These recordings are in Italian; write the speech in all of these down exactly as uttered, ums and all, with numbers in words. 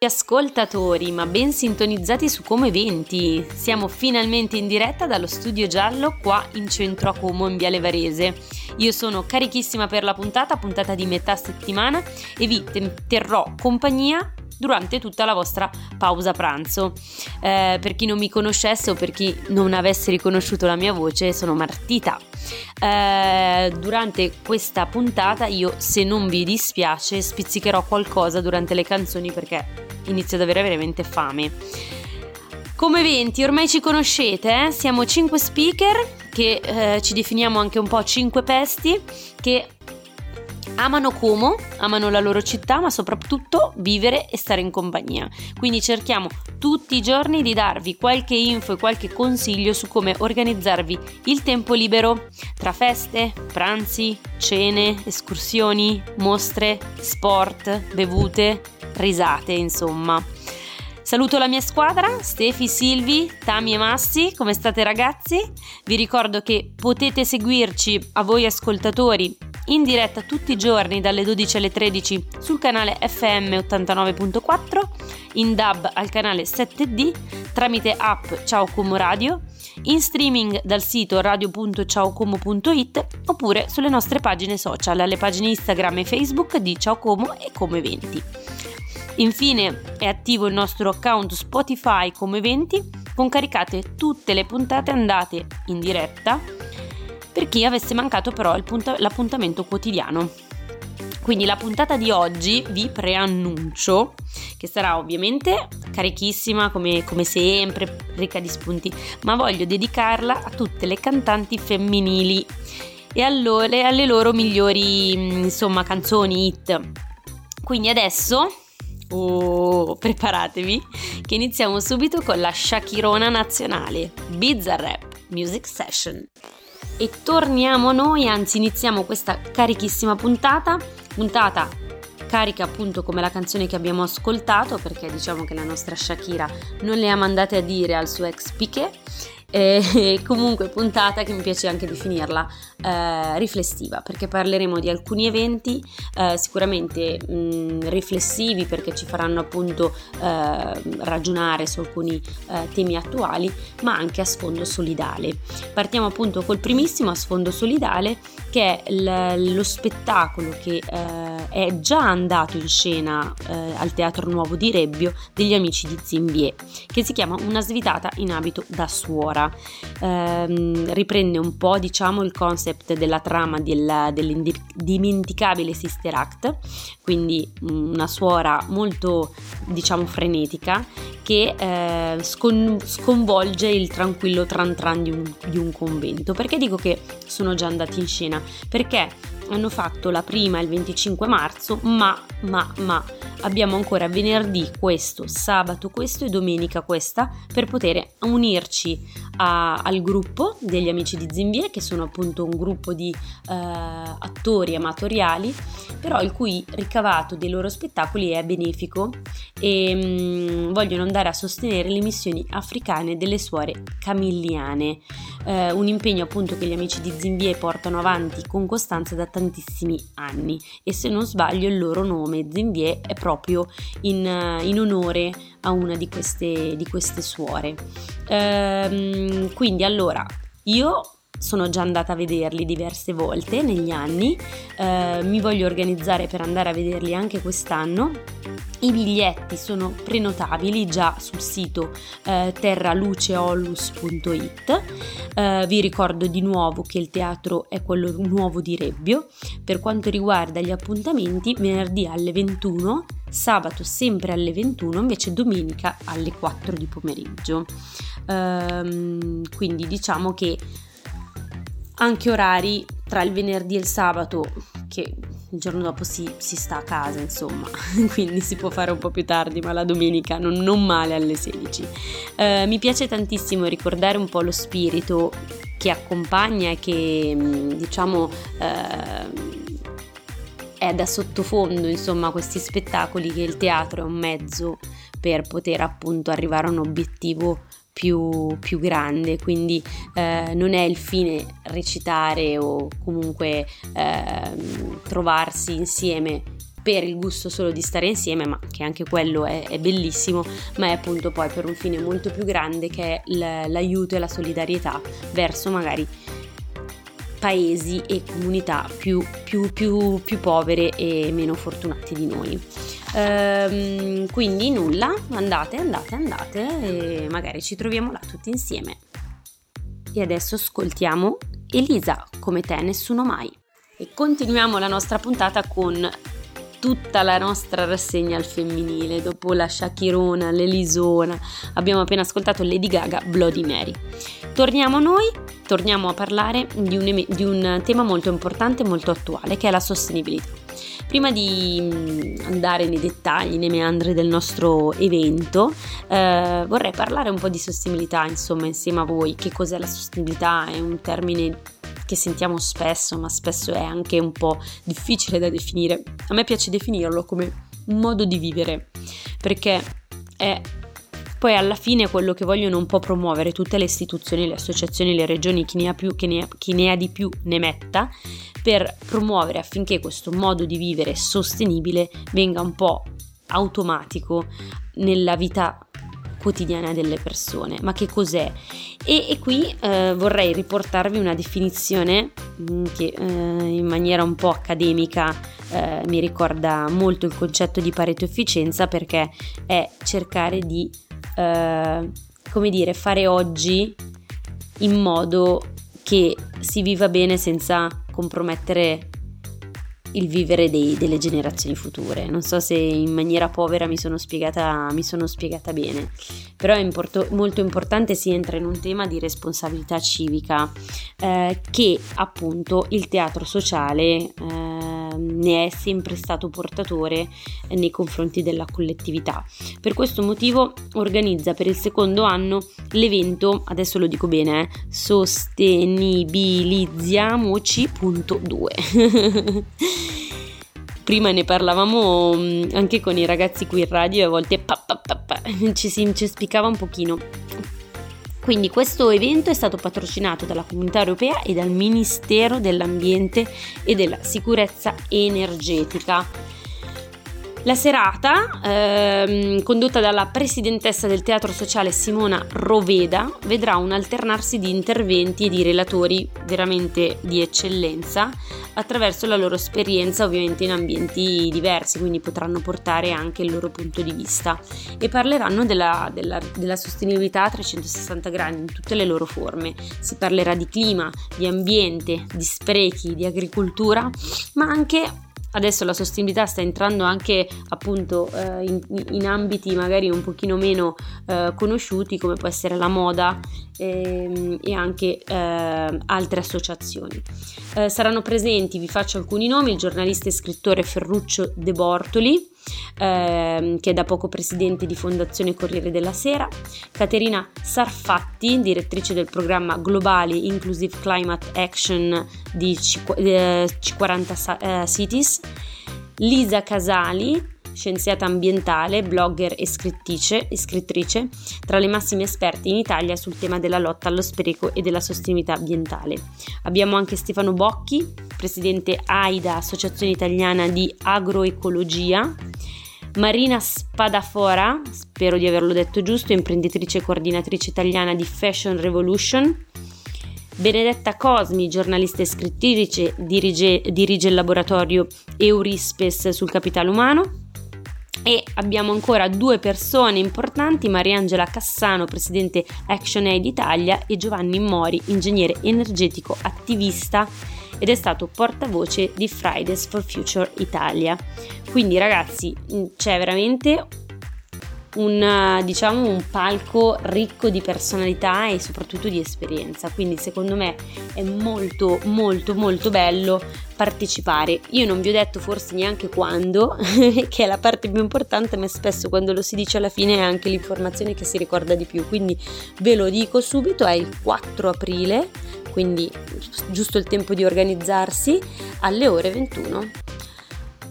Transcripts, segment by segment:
Ascoltatori, ma ben sintonizzati su ComoEventi. Siamo finalmente in diretta dallo studio giallo qua in centro a Como, in Viale Varese. Io sono carichissima per la puntata, puntata di metà settimana, e vi te- terrò compagnia durante tutta la vostra pausa pranzo. Eh, per chi non mi conoscesse o per chi non avesse riconosciuto la mia voce, sono Martita. Eh, durante questa puntata io, se non vi dispiace, spizzicherò qualcosa durante le canzoni perché inizio ad avere veramente fame. ComoEventi, ormai ci conoscete, eh? Siamo cinque speaker che eh, ci definiamo anche un po' cinque pesti che amano Como, amano la loro città, ma soprattutto vivere e stare in compagnia. Quindi cerchiamo tutti i giorni di darvi qualche info e qualche consiglio su come organizzarvi il tempo libero tra feste, pranzi, cene, escursioni, mostre, sport, bevute, risate, insomma. Saluto la mia squadra, Stefi, Silvi, Tami e Massi. Come state, ragazzi? Vi ricordo che potete seguirci, a voi ascoltatori, in diretta tutti i giorni dalle dodici alle tredici sul canale effe emme ottantanove virgola quattro, in D A B al canale sette D, tramite app Ciao Como Radio, in streaming dal sito radio punto ciao como punto it oppure sulle nostre pagine social, alle pagine Instagram e Facebook di Ciao Como e ComoEventi. Infine è attivo il nostro account Spotify ComoEventi, con caricate tutte le puntate andate in diretta, per chi avesse mancato però il punta- l'appuntamento quotidiano. Quindi la puntata di oggi vi preannuncio che sarà ovviamente carichissima come, come sempre, ricca di spunti, ma voglio dedicarla a tutte le cantanti femminili e allora, alle loro migliori insomma canzoni hit. Quindi adesso oh, preparatevi che iniziamo subito con la Shakirona nazionale, Bizzarrap Music Session. E torniamo noi, anzi iniziamo questa carichissima puntata, puntata carica appunto come la canzone che abbiamo ascoltato, perché diciamo che la nostra Shakira non le ha mandate a dire al suo ex Piqué, e comunque puntata che mi piace anche definirla eh, riflessiva, perché parleremo di alcuni eventi eh, sicuramente mh, riflessivi, perché ci faranno appunto eh, ragionare su alcuni eh, temi attuali, ma anche a sfondo solidale. Partiamo appunto col primissimo, a sfondo solidale, che è l- lo spettacolo che eh, è già andato in scena eh, al Teatro Nuovo di Rebbio degli Amici di Zinviè, che si chiama Una svitata in abito da suora. Ehm, riprende un po' diciamo il concept della trama del, dell'indimenticabile Sister Act, quindi una suora molto diciamo frenetica che eh, scon- sconvolge il tranquillo tran tran di un, di un convento. Perché dico che sono già andati in scena? Perché hanno fatto la prima il venticinque marzo, ma ma ma abbiamo ancora venerdì questo, sabato questo e domenica questa per poter unirci a, al gruppo degli Amici di Zinviè, che sono appunto un gruppo di eh, attori amatoriali, però il cui ricavato dei loro spettacoli è benefico e mh, vogliono andare a sostenere le missioni africane delle suore camilliane, eh, un impegno appunto che gli Amici di Zinviè portano avanti con costanza da tantissimi anni, e se non sbaglio il loro nome Zinviè è proprio in, in onore a una di queste, di queste suore. Ehm, quindi allora io sono già andata a vederli diverse volte negli anni, eh, mi voglio organizzare per andare a vederli anche quest'anno. I biglietti sono prenotabili già sul sito eh, terra luce olus punto it. Eh, vi ricordo di nuovo che il teatro è quello Nuovo di Rebbio. Per quanto riguarda gli appuntamenti, venerdì alle ventuno, sabato sempre alle ventuno, invece domenica alle quattro di pomeriggio. Ehm, quindi diciamo che anche orari tra il venerdì e il sabato, che il giorno dopo si, si sta a casa insomma, quindi si può fare un po' più tardi, ma la domenica non, non male alle sedici. Eh, mi piace tantissimo ricordare un po' lo spirito che accompagna e che diciamo eh, è da sottofondo insomma questi spettacoli, che il teatro è un mezzo per poter appunto arrivare a un obiettivo Più, più grande, quindi eh, non è il fine recitare o comunque eh, trovarsi insieme per il gusto solo di stare insieme, ma che anche quello è, è bellissimo, ma è appunto poi per un fine molto più grande che è l'aiuto e la solidarietà verso magari paesi e comunità più, più, più, più povere e meno fortunati di noi. Ehm, quindi nulla, andate, andate, andate e magari ci troviamo là tutti insieme. E adesso ascoltiamo Elisa, Come te nessuno mai. E continuiamo la nostra puntata con tutta la nostra rassegna al femminile. Dopo la Shakirona, l'Elisona, abbiamo appena ascoltato Lady Gaga, Bloody Mary. Torniamo noi, torniamo a parlare di un, em- di un tema molto importante e molto attuale, che è la sostenibilità. Prima di andare nei dettagli, nei meandri del nostro evento, eh, vorrei parlare un po' di sostenibilità, insomma, insieme a voi. Che cos'è la sostenibilità? È un termine che sentiamo spesso, ma spesso è anche un po' difficile da definire. A me piace definirlo come un modo di vivere, perché è poi alla fine quello che vogliono un po' promuovere tutte le istituzioni, le associazioni, le regioni, chi ne ha più, chi ne ha, chi ne ha di più ne metta, per promuovere affinché questo modo di vivere sostenibile venga un po' automatico nella vita quotidiana delle persone. Ma che cos'è? E, e qui eh, vorrei riportarvi una definizione che eh, in maniera un po' accademica eh, mi ricorda molto il concetto di Pareto efficienza, perché è cercare di eh, come dire fare oggi in modo che si viva bene senza compromettere il vivere dei, delle generazioni future. Non so se in maniera povera mi sono spiegata, mi sono spiegata bene, però è importo, molto importante, si entra in un tema di responsabilità civica eh, che appunto il teatro sociale eh, ne è sempre stato portatore nei confronti della collettività. Per questo motivo organizza per il secondo anno l'evento, adesso lo dico bene, eh, Sostenibilizziamoci punto due. Prima ne parlavamo anche con i ragazzi qui in radio e a volte pa, pa, pa, pa, ci si ci spiccava un pochino. Quindi questo evento è stato patrocinato dalla Comunità Europea e dal Ministero dell'Ambiente e della Sicurezza Energetica. La serata, ehm, condotta dalla presidentessa del Teatro Sociale Simona Roveda, vedrà un alternarsi di interventi e di relatori veramente di eccellenza attraverso la loro esperienza, ovviamente in ambienti diversi, quindi potranno portare anche il loro punto di vista e parleranno della, della, della sostenibilità a trecentosessanta gradi in tutte le loro forme. Si parlerà di clima, di ambiente, di sprechi, di agricoltura, ma anche... Adesso la sostenibilità sta entrando anche appunto eh, in, in ambiti magari un pochino meno eh, conosciuti, come può essere la moda ehm, e anche eh, altre associazioni. Eh, saranno presenti, vi faccio alcuni nomi, il giornalista e scrittore Ferruccio De Bortoli, ehm, che è da poco presidente di Fondazione Corriere della Sera, Caterina Sarfatti, direttrice del programma globale Inclusive Climate Action di C quaranta Cities, Lisa Casali, scienziata ambientale, blogger e scrittrice, scrittrice tra le massime esperte in Italia sul tema della lotta allo spreco e della sostenibilità ambientale. Abbiamo anche Stefano Bocchi, presidente AIDA, Associazione Italiana di Agroecologia, Marina Spadafora, spero di averlo detto giusto, imprenditrice e coordinatrice italiana di Fashion Revolution, Benedetta Cosmi, giornalista e scrittrice, dirige, dirige il laboratorio Eurispes sul capitale umano. E abbiamo ancora due persone importanti, Mariangela Cassano, presidente ActionAid Italia, e Giovanni Mori, ingegnere energetico attivista ed è stato portavoce di Fridays for Future Italia. Quindi ragazzi, c'è veramente un, diciamo, un palco ricco di personalità e soprattutto di esperienza, quindi secondo me è molto molto molto bello partecipare. Io non vi ho detto forse neanche quando che è la parte più importante, ma spesso quando lo si dice alla fine è anche l'informazione che si ricorda di più, quindi ve lo dico subito, è il quattro aprile, quindi giusto il tempo di organizzarsi, alle ore ventuno.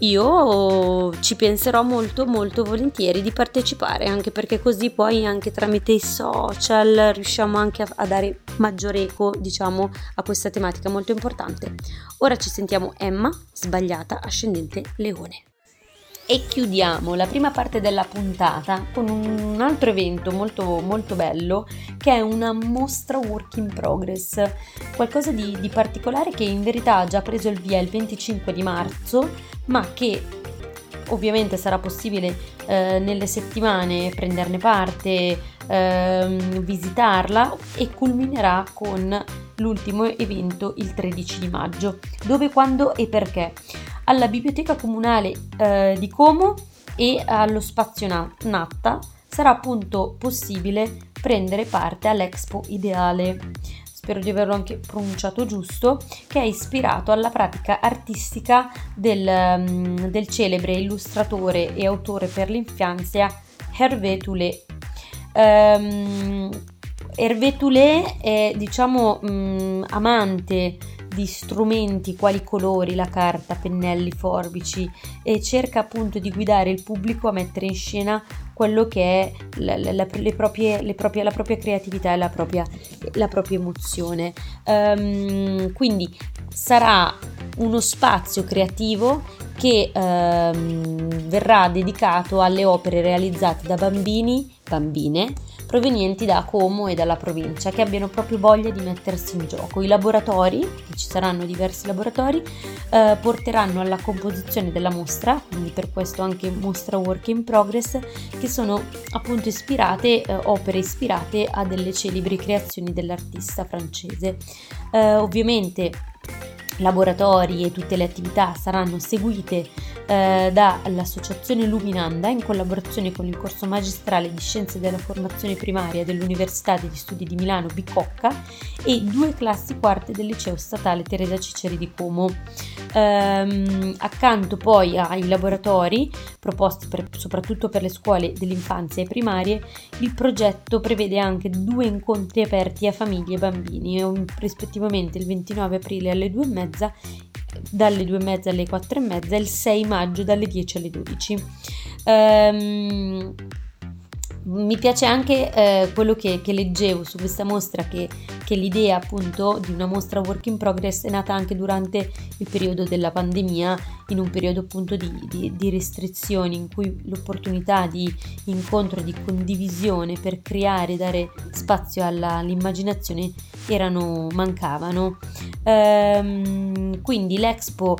Io ci penserò molto molto volentieri di partecipare, anche perché così poi anche tramite i social riusciamo anche a, a dare maggiore eco, diciamo, a questa tematica molto importante. Ora ci sentiamo Emma, Sbagliata, Ascendente Leone. E chiudiamo la prima parte della puntata con un altro evento molto molto bello, che è una mostra work in progress, qualcosa di, di particolare che in verità ha già preso il via il venticinque di marzo, ma che ovviamente sarà possibile eh, nelle settimane prenderne parte, eh, visitarla, e culminerà con l'ultimo evento il tredici di maggio. Dove, quando e perché? Alla Biblioteca Comunale eh, di Como e allo Spazio Natta sarà appunto possibile prendere parte all'Expo Ideale, spero di averlo anche pronunciato giusto, che è ispirato alla pratica artistica del, del celebre illustratore e autore per l'infanzia Hervé Tullet. Um, Hervé Tullet è, diciamo, um, amante di strumenti quali colori, la carta, pennelli, forbici, e cerca appunto di guidare il pubblico a mettere in scena quello che è la, la, le proprie, le proprie, la propria creatività e la propria, la propria emozione. Um, quindi sarà uno spazio creativo che um, verrà dedicato alle opere realizzate da bambini, bambine, provenienti da Como e dalla provincia, che abbiano proprio voglia di mettersi in gioco. I laboratori, ci saranno diversi laboratori, eh, porteranno alla composizione della mostra, quindi per questo anche mostra work in progress, che sono appunto ispirate, eh, opere ispirate a delle celebri creazioni dell'artista francese. Eh, ovviamente laboratori e tutte le attività saranno seguite eh, dall'Associazione Luminanda in collaborazione con il corso magistrale di Scienze della Formazione Primaria dell'Università degli Studi di Milano Bicocca e due classi quarte del Liceo Statale Teresa Ciceri di Como. Ehm, accanto poi ai laboratori proposti per, soprattutto per le scuole dell'infanzia e primarie, il progetto prevede anche due incontri aperti a famiglie e bambini, rispettivamente il ventinove aprile alle due e mezza, dalle due e mezza alle quattro e mezza, e il sei maggio dalle dieci alle dodici. Um, mi piace anche eh, quello che, che leggevo su questa mostra, che, che l'idea appunto di una mostra work in progress è nata anche durante il periodo della pandemia, in un periodo appunto di, di, di restrizioni, in cui l'opportunità di incontro e di condivisione per creare e dare spazio alla, all'immaginazione erano, mancavano. Ehm, quindi l'Expo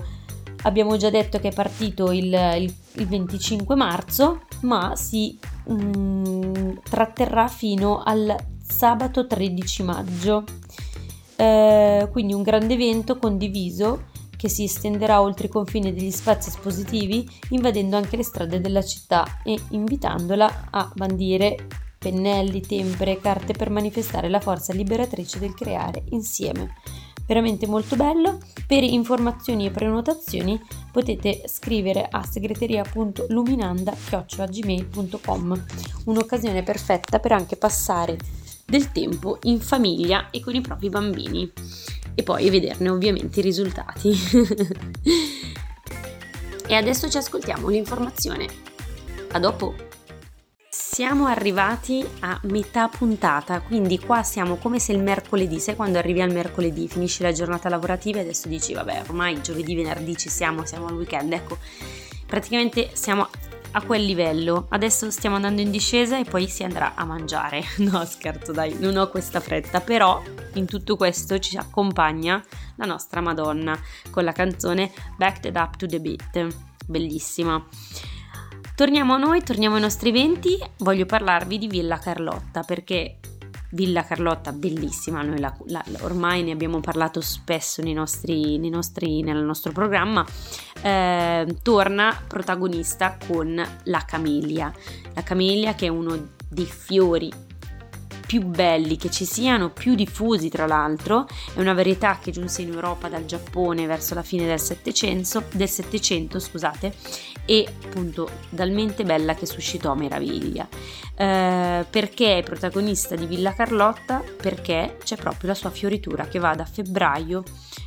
abbiamo già detto che è partito il, il, il venticinque marzo, ma si mh, tratterrà fino al sabato tredici maggio, ehm, quindi un grande evento condiviso che si estenderà oltre i confini degli spazi espositivi, invadendo anche le strade della città e invitandola a bandire pennelli, tempere, carte per manifestare la forza liberatrice del creare insieme. Veramente molto bello. Per informazioni e prenotazioni potete scrivere a segreteria punto luminanda chiocciola gmail punto com. Un'occasione perfetta per anche passare del tempo in famiglia e con i propri bambini, e poi vederne ovviamente i risultati. E adesso ci ascoltiamo l'informazione. A dopo! Siamo arrivati a metà puntata, quindi qua siamo come se il mercoledì, sai quando arrivi al mercoledì, finisci la giornata lavorativa e adesso dici vabbè, ormai giovedì, venerdì ci siamo, siamo al weekend, ecco, praticamente siamo a quel livello. Adesso stiamo andando in discesa e poi si andrà a mangiare. No, scherzo, dai, non ho questa fretta, però in tutto questo ci accompagna la nostra Madonna con la canzone Backed Up to the Beat, bellissima. Torniamo a noi, torniamo ai nostri eventi. Voglio parlarvi di Villa Carlotta, perché Villa Carlotta bellissima, noi la, la, ormai ne abbiamo parlato spesso nei nostri, nei nostri, nel nostro programma, eh, torna protagonista con la Camelia, la Camelia che è uno dei fiori più belli che ci siano, più diffusi tra l'altro, è una varietà che giunse in Europa dal Giappone verso la fine del Settecento, del Settecento scusate, e appunto talmente bella che suscitò meraviglia. Eh, perché è protagonista di Villa Carlotta? Perché c'è proprio la sua fioritura che va da febbraio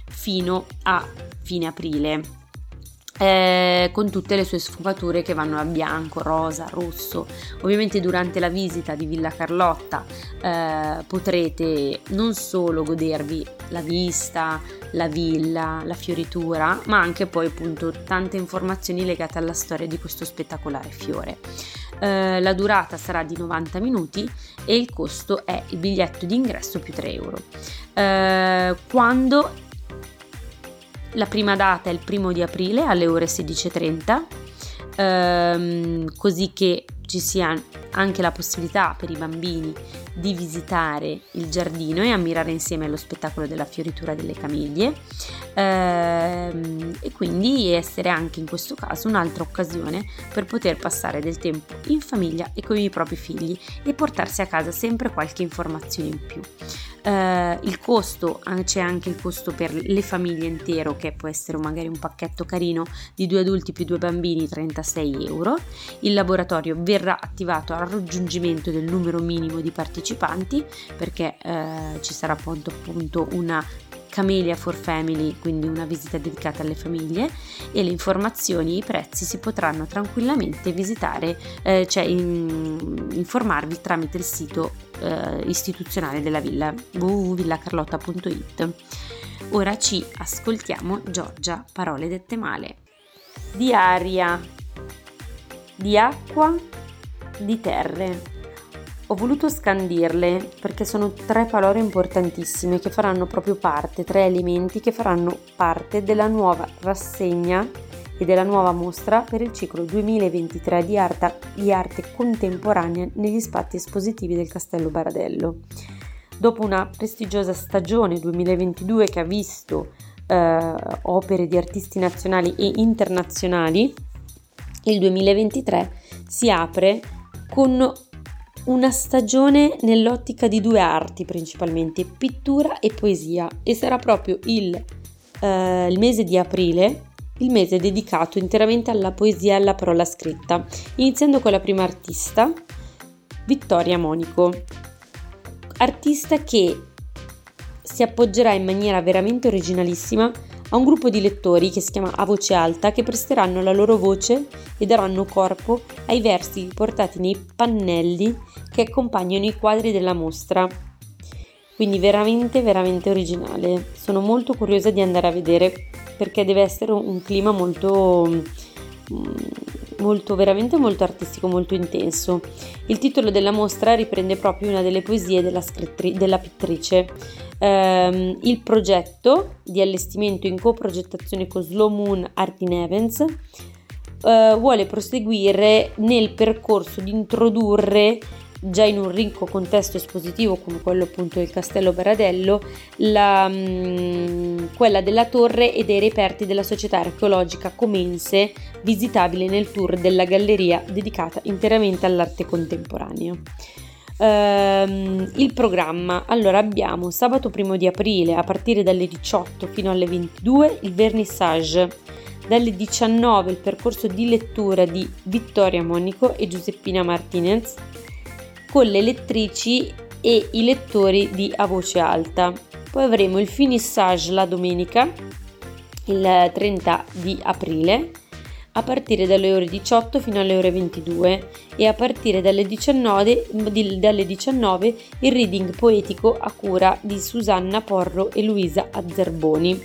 fino a fine aprile. Eh, con tutte le sue sfumature che vanno a bianco, rosa, rosso. Ovviamente durante la visita di Villa Carlotta eh, potrete non solo godervi la vista, la villa, la fioritura, ma anche poi appunto tante informazioni legate alla storia di questo spettacolare fiore. Eh, la durata sarà di novanta minuti e il costo è il biglietto d'ingresso più tre euro. Eh, quando? La prima data è il primo di aprile alle ore sedici e trenta, ehm, così che ci sia anche la possibilità per i bambini di visitare il giardino e ammirare insieme lo spettacolo della fioritura delle camelie, ehm, e quindi essere anche in questo caso un'altra occasione per poter passare del tempo in famiglia e con i propri figli e portarsi a casa sempre qualche informazione in più. Uh, il costo, c'è anche il costo per le famiglie intero, che può essere magari un pacchetto carino di due adulti più due bambini, trentasei euro. Il laboratorio verrà attivato al raggiungimento del numero minimo di partecipanti, perché uh, ci sarà appunto, appunto una Camelia for Family, quindi una visita dedicata alle famiglie, e le informazioni, i prezzi si potranno tranquillamente visitare, eh, cioè in, informarvi tramite il sito eh, istituzionale della villa w w w punto villa carlotta punto i t. Ora ci ascoltiamo Giorgia, Parole dette male. Di aria, di acqua, di terre. Ho voluto scandirle perché sono tre parole importantissime che faranno proprio parte, tre elementi che faranno parte della nuova rassegna e della nuova mostra per il ciclo duemilaventitré di arte, di arte contemporanea negli spazi espositivi del Castello Baradello. Dopo una prestigiosa stagione duemilaventidue che ha visto eh, opere di artisti nazionali e internazionali, il duemilaventitré si apre con una stagione nell'ottica di due arti, principalmente pittura e poesia, e sarà proprio il, eh, il mese di aprile il mese dedicato interamente alla poesia e alla parola scritta, iniziando con la prima artista, Vittoria Monico, artista che si appoggerà in maniera veramente originalissima a un gruppo di lettori che si chiama A Voce Alta, che presteranno la loro voce e daranno corpo ai versi portati nei pannelli che accompagnano i quadri della mostra. Quindi veramente veramente originale. Sono molto curiosa di andare a vedere, perché deve essere un clima molto molto veramente molto artistico, molto intenso. Il titolo della mostra riprende proprio una delle poesie della scrittri- della pittrice. Um, il progetto di allestimento in coprogettazione con Slow Moon Art in Events uh, vuole proseguire nel percorso di introdurre, già in un ricco contesto espositivo come quello appunto del Castello Baradello, la, um, quella della torre e dei reperti della società archeologica Comense, visitabile nel tour della galleria dedicata interamente all'arte contemporanea. Uh, il programma, allora abbiamo sabato primo di aprile a partire dalle diciotto fino alle ventidue il vernissage, dalle diciannove il percorso di lettura di Vittoria Monico e Giuseppina Martinez con le lettrici e i lettori di A Voce Alta, poi avremo il finissage la domenica il trenta di aprile a partire dalle ore diciotto fino alle ore ventidue, e a partire dalle diciannove, dalle diciannove il reading poetico a cura di Susanna Porro e Luisa Azzerboni.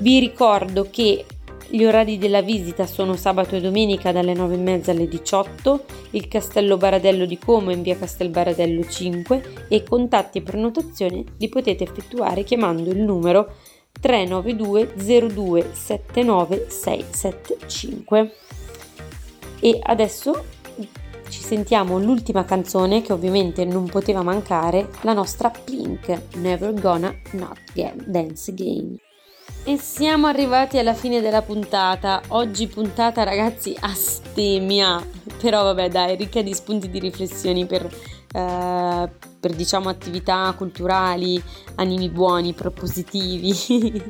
Vi ricordo che gli orari della visita sono sabato e domenica dalle nove e mezza alle diciotto, il Castello Baradello di Como in via Castel Baradello cinque, e contatti e prenotazione li potete effettuare chiamando il numero tre nove due zero due sette nove sei sette cinque. E adesso ci sentiamo l'ultima canzone che ovviamente non poteva mancare, la nostra Pink, Never Gonna Not Dance Again. E siamo arrivati alla fine della puntata. Oggi puntata, ragazzi, astemia, però vabbè dai, ricca di spunti di riflessioni per Uh, per diciamo attività culturali, animi buoni, propositivi.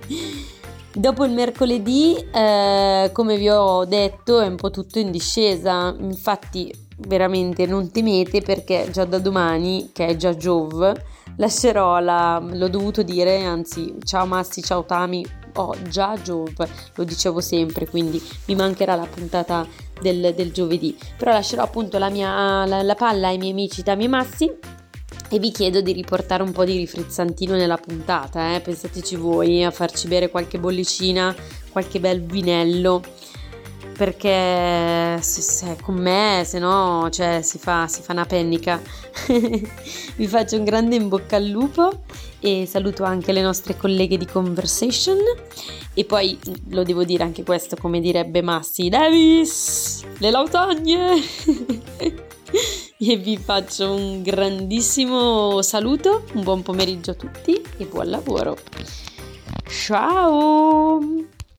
Dopo il mercoledì, uh, come vi ho detto, è un po' tutto in discesa, infatti veramente non temete, perché già da domani, che è già Giove, lascerò la, l'ho dovuto dire, anzi ciao Massi, ciao Tami, ho già Giove, lo dicevo sempre, quindi mi mancherà la puntata Del, del giovedì, però lascerò appunto la mia la, la palla ai miei amici Tami e Massi E vi chiedo di riportare un po' di rifrizzantino nella puntata, eh? Pensateci voi a farci bere qualche bollicina, qualche bel vinello, perché se, se con me, se no, cioè, si fa, si fa una pennica. Vi faccio un grande in bocca al lupo e saluto anche le nostre colleghe di Conversation. E poi lo devo dire anche questo, come direbbe Massi Davis, le lautagne! E vi faccio un grandissimo saluto, un buon pomeriggio a tutti e buon lavoro. Ciao!